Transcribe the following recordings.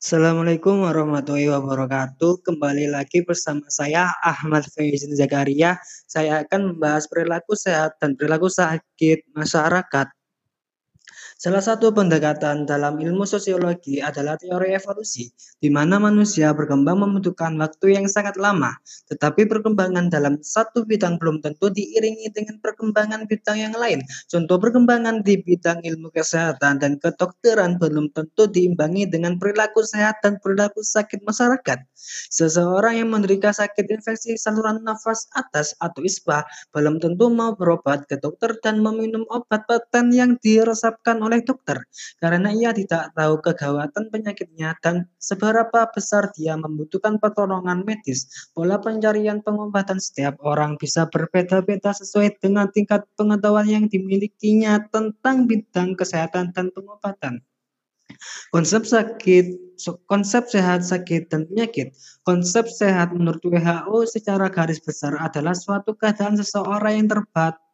Assalamualaikum warahmatullahi wabarakatuh. Kembali lagi bersama saya Ahmad Faizin Zakaria. Saya akan membahas perilaku sehat dan perilaku sakit masyarakat. Salah satu pendekatan dalam ilmu sosiologi adalah teori evolusi, di mana manusia berkembang membutuhkan waktu yang sangat lama, tetapi perkembangan dalam satu bidang belum tentu diiringi dengan perkembangan bidang yang lain. Contoh, perkembangan di bidang ilmu kesehatan dan kedokteran belum tentu diimbangi dengan perilaku sehat dan perilaku sakit masyarakat. Seseorang yang menderita sakit infeksi saluran nafas atas atau ISPA belum tentu mau berobat ke dokter dan meminum obat paten yang diresapkan oleh dokter, karena ia tidak tahu kegawatan penyakitnya dan seberapa besar dia membutuhkan pertolongan medis. Pola pencarian pengobatan setiap orang bisa berbeda-beda sesuai dengan tingkat pengetahuan yang dimilikinya tentang bidang kesehatan dan pengobatan. Konsep sehat, sakit, dan penyakit. Konsep sehat menurut WHO secara garis besar adalah suatu keadaan seseorang yang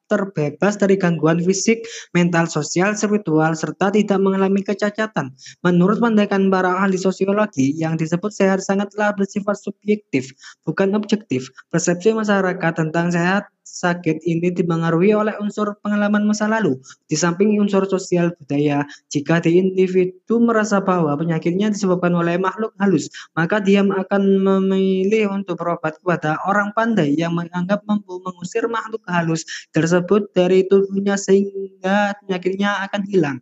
terbebas dari gangguan fisik, mental, sosial, spiritual, serta tidak mengalami kecacatan. Menurut pandangan para ahli sosiologi, yang disebut sehat sangatlah bersifat subjektif, bukan objektif. Persepsi masyarakat tentang sehat sakit ini dipengaruhi oleh unsur pengalaman masa lalu, di samping unsur sosial budaya. Jika di individu merasa bahwa penyakitnya disebabkan oleh makhluk halus, maka dia akan memilih untuk berobat kepada orang pandai yang menganggap mampu mengusir makhluk halus tersebut dari tubuhnya sehingga penyakitnya akan hilang.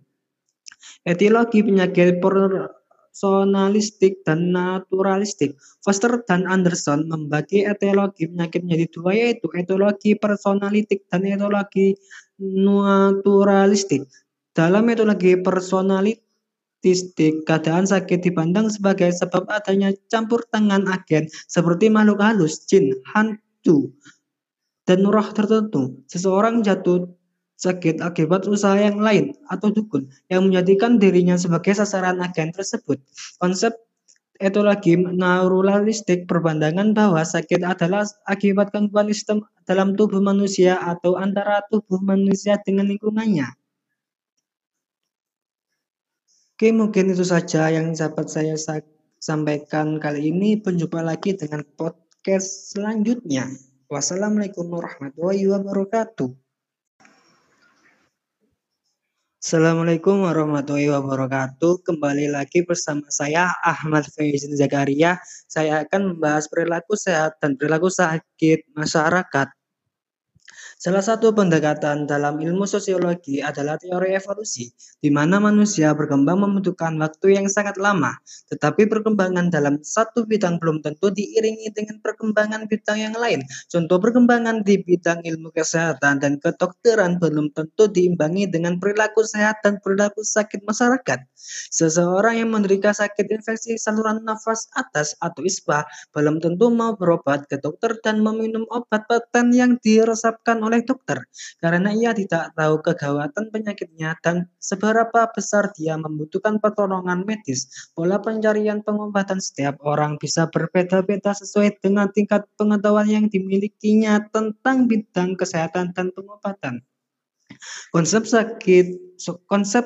Etiologi penyakit personalistik dan naturalistik. Foster dan Anderson membagi etiologi penyakit menjadi dua, yaitu etiologi personalistik dan etiologi naturalistik. Dalam etiologi personalistik, keadaan sakit dipandang sebagai sebab adanya campur tangan agen seperti makhluk halus, jin, hantu, dan roh tertentu. Seseorang jatuh sakit akibat usaha yang lain atau dukun yang menjadikan dirinya sebagai sasaran agen tersebut. Konsep etiologi naturalistik berpandangan bahwa sakit adalah akibat gangguan sistem dalam tubuh manusia atau antara tubuh manusia dengan lingkungannya. Oke, mungkin itu saja yang dapat saya sampaikan kali ini. Berjumpa lagi dengan podcast selanjutnya. Wassalamualaikum warahmatullahi wabarakatuh. Assalamualaikum warahmatullahi wabarakatuh. Kembali lagi bersama saya Ahmad Faizin Zakaria. Saya akan membahas perilaku sehat dan perilaku sakit masyarakat. Salah satu pendekatan dalam ilmu sosiologi adalah teori evolusi, di mana manusia berkembang membutuhkan waktu yang sangat lama, tetapi perkembangan dalam satu bidang belum tentu diiringi dengan perkembangan bidang yang lain. Contoh, perkembangan di bidang ilmu kesehatan dan kedokteran belum tentu diimbangi dengan perilaku sehat dan perilaku sakit masyarakat. Seseorang yang menderita sakit infeksi saluran nafas atas atau ISPA belum tentu mau berobat ke dokter dan meminum obat paten yang diresapkan oleh dokter, karena ia tidak tahu kegawatan penyakitnya dan seberapa besar dia membutuhkan pertolongan medis. Pola pencarian pengobatan setiap orang bisa berbeda-beda sesuai dengan tingkat pengetahuan yang dimilikinya tentang bidang kesehatan dan pengobatan. Konsep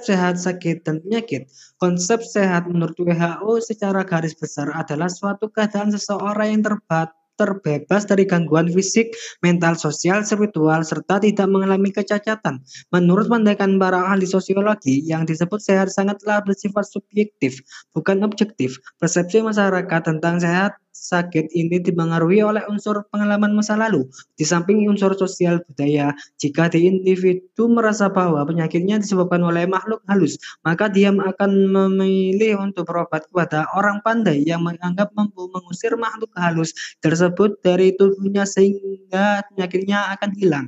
sehat, sakit, dan penyakit. Konsep sehat menurut WHO secara garis besar adalah suatu keadaan seseorang yang terbebas dari gangguan fisik, mental, sosial, spiritual, serta tidak mengalami kecacatan. Menurut pandangan para ahli sosiologi, yang disebut sehat sangatlah bersifat subjektif, bukan objektif. Persepsi masyarakat tentang sehat sakit ini dipengaruhi oleh unsur pengalaman masa lalu, di samping unsur sosial budaya. Jika di individu merasa bahwa penyakitnya disebabkan oleh makhluk halus, maka dia akan memilih untuk berobat kepada orang pandai yang menganggap mampu mengusir makhluk halus tersebut dari tubuhnya sehingga penyakitnya akan hilang.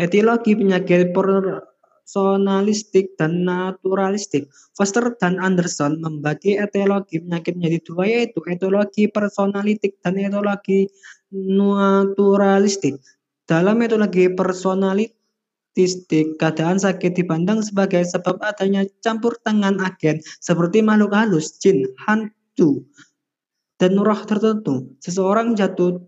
Etiologi penyakit personalistik dan naturalistik. Foster dan Anderson membagi etiologi penyakit menjadi dua, yaitu etiologi personalistik dan etiologi naturalistik. Dalam etiologi personalistik, keadaan sakit dipandang sebagai sebab adanya campur tangan agen seperti makhluk halus, jin, hantu, dan roh tertentu. Seseorang jatuh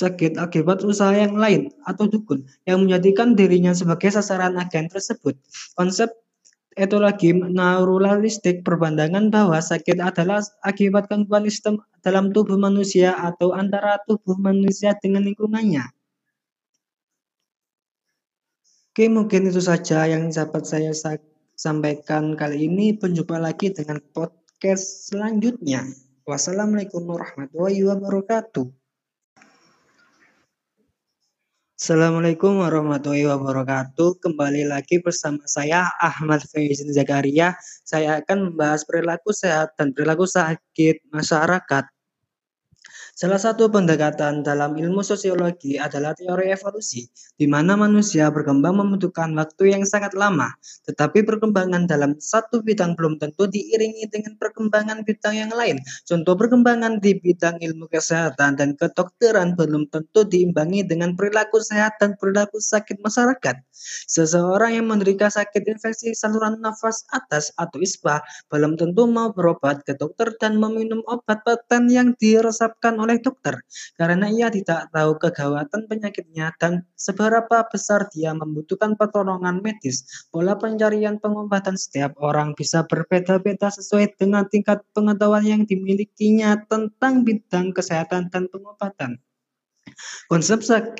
sakit akibat usaha yang lain atau dukun yang menjadikan dirinya sebagai sasaran agen tersebut. Konsep Etiologi neuralistik berpandangan bahwa sakit adalah akibat gangguan sistem dalam tubuh manusia atau antara tubuh manusia dengan lingkungannya. Oke, mungkin itu saja yang dapat saya sampaikan kali ini. Berjumpa lagi dengan podcast selanjutnya. Wassalamualaikum warahmatullahi wabarakatuh. Assalamualaikum warahmatullahi wabarakatuh. Kembali lagi bersama saya Ahmad Faizin Zakaria. Saya akan membahas perilaku sehat dan perilaku sakit masyarakat. Salah satu pendekatan dalam ilmu sosiologi adalah teori evolusi, di mana manusia berkembang membutuhkan waktu yang sangat lama, tetapi perkembangan dalam satu bidang belum tentu diiringi dengan perkembangan bidang yang lain. Contoh, perkembangan di bidang ilmu kesehatan dan kedokteran belum tentu diimbangi dengan perilaku sehat dan perilaku sakit masyarakat. Seseorang yang menderita sakit infeksi saluran nafas atas atau ISPA belum tentu mau berobat ke dokter dan meminum obat paten yang diresapkan oleh dokter, karena ia tidak tahu kegawatan penyakitnya dan seberapa besar dia membutuhkan pertolongan medis. Pola pencarian pengobatan setiap orang bisa berbeda-beda sesuai dengan tingkat pengetahuan yang dimilikinya tentang bidang kesehatan dan pengobatan. Konsep sehat,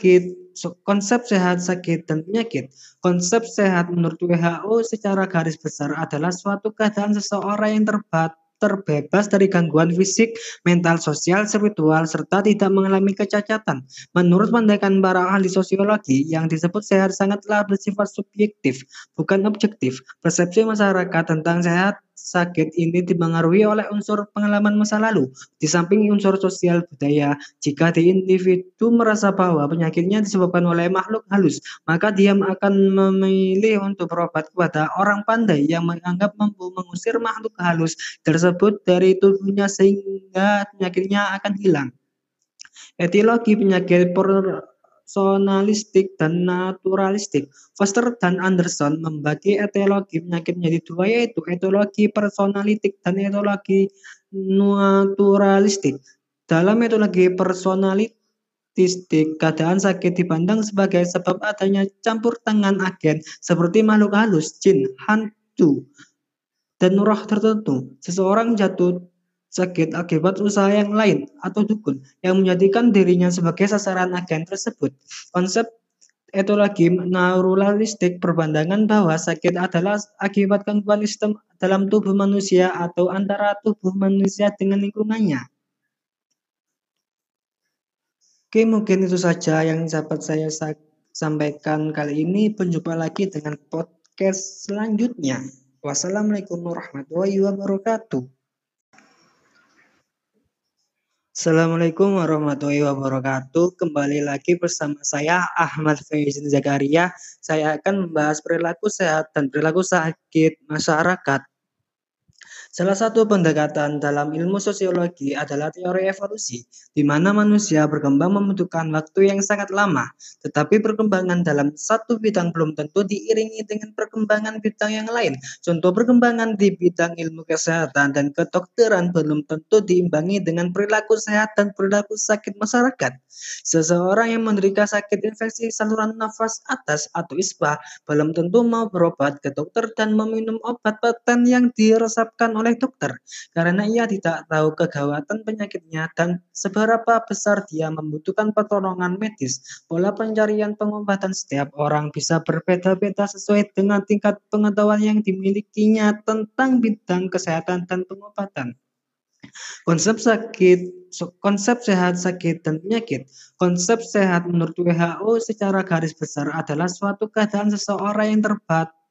sakit, dan penyakit. Konsep sehat menurut WHO secara garis besar adalah suatu keadaan seseorang yang terbebas dari gangguan fisik, mental, sosial, spiritual, serta tidak mengalami kecacatan. Menurut pandangan para ahli sosiologi, yang disebut sehat sangatlah bersifat subjektif, bukan objektif. Persepsi masyarakat tentang sehat sakit ini dipengaruhi oleh unsur pengalaman masa lalu, di samping unsur sosial budaya. Jika di individu merasa bahwa penyakitnya disebabkan oleh makhluk halus, maka dia akan memilih untuk berobat kepada orang pandai yang menganggap mampu mengusir makhluk halus tersebut dari tubuhnya sehingga penyakitnya akan hilang. Etiologi penyakit personalistik dan naturalistik. Foster dan Anderson membagi etiologi penyakit menjadi dua, yaitu etiologi personalistik dan etiologi naturalistik. Dalam etiologi personalistik, keadaan sakit dipandang sebagai sebab adanya campur tangan agen seperti makhluk halus, jin, hantu, dan roh tertentu. Seseorang jatuh sakit akibat usaha yang lain atau dukun yang menjadikan dirinya sebagai sasaran agen tersebut. Konsep etiologi neuralistik berpandangan bahwa sakit adalah akibat gangguan sistem dalam tubuh manusia atau antara tubuh manusia dengan lingkungannya. Oke, mungkin itu saja yang dapat saya sampaikan kali ini. Berjumpa lagi dengan podcast selanjutnya. Wassalamualaikum warahmatullahi wabarakatuh. Assalamualaikum warahmatullahi wabarakatuh. Kembali lagi bersama saya Ahmad Faizin Zakaria. Saya akan membahas perilaku sehat dan perilaku sakit masyarakat. Salah satu pendekatan dalam ilmu sosiologi adalah teori evolusi, di mana manusia berkembang membutuhkan waktu yang sangat lama, tetapi perkembangan dalam satu bidang belum tentu diiringi dengan perkembangan bidang yang lain. Contoh, perkembangan di bidang ilmu kesehatan dan kedokteran belum tentu diimbangi dengan perilaku sehat dan perilaku sakit masyarakat. Seseorang yang menderita sakit infeksi saluran nafas atas atau ISPA belum tentu mau berobat ke dokter dan meminum obat paten yang diresapkan oleh dokter, karena ia tidak tahu kegawatan penyakitnya dan seberapa besar dia membutuhkan pertolongan medis. Pola pencarian pengobatan setiap orang bisa berbeda-beda sesuai dengan tingkat pengetahuan yang dimilikinya tentang bidang kesehatan dan pengobatan. Konsep sehat, sakit, dan penyakit. Konsep sehat menurut WHO secara garis besar adalah suatu keadaan seseorang yang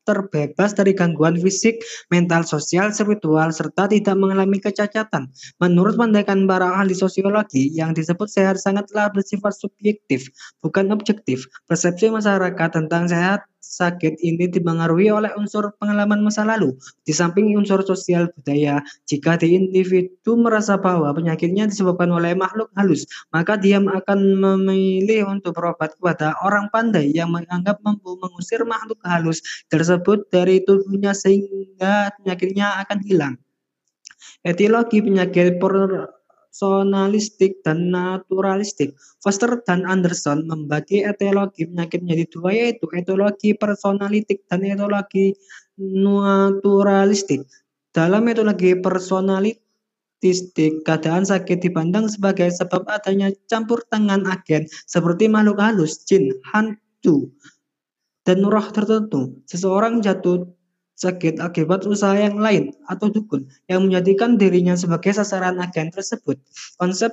terbebas dari gangguan fisik, mental, sosial, spiritual, serta tidak mengalami kecacatan. Menurut pandangan para ahli sosiologi, yang disebut sehat sangatlah bersifat subjektif, bukan objektif. Persepsi masyarakat tentang sehat sakit ini dipengaruhi oleh unsur pengalaman masa lalu, di samping unsur sosial budaya. Jika di individu merasa bahwa penyakitnya disebabkan oleh makhluk halus, maka dia akan memilih untuk berobat kepada orang pandai yang menganggap mampu mengusir makhluk halus tersebut dari tubuhnya sehingga penyakitnya akan hilang. Etiologi penyakit rasionalistik dan naturalistik. Foster dan Anderson membagi etiologi penyakit menjadi dua, yaitu etiologi personalistik dan etiologi naturalistik. Dalam etiologi personalistik, keadaan sakit dipandang sebagai sebab adanya campur tangan agen seperti makhluk halus, jin, hantu, dan roh tertentu. Seseorang jatuh sakit akibat usaha yang lain atau dukun yang menjadikan dirinya sebagai sasaran agen tersebut. Konsep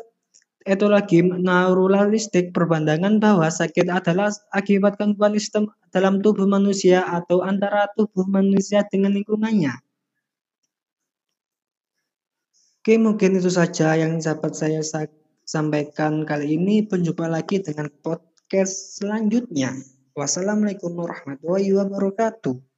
etiologi naturalistik berpandangan bahwa sakit adalah akibat gangguan sistem dalam tubuh manusia atau antara tubuh manusia dengan lingkungannya. Oke, mungkin itu saja yang dapat saya sampaikan kali ini. Berjumpa lagi dengan podcast selanjutnya. Wassalamualaikum warahmatullahi wabarakatuh.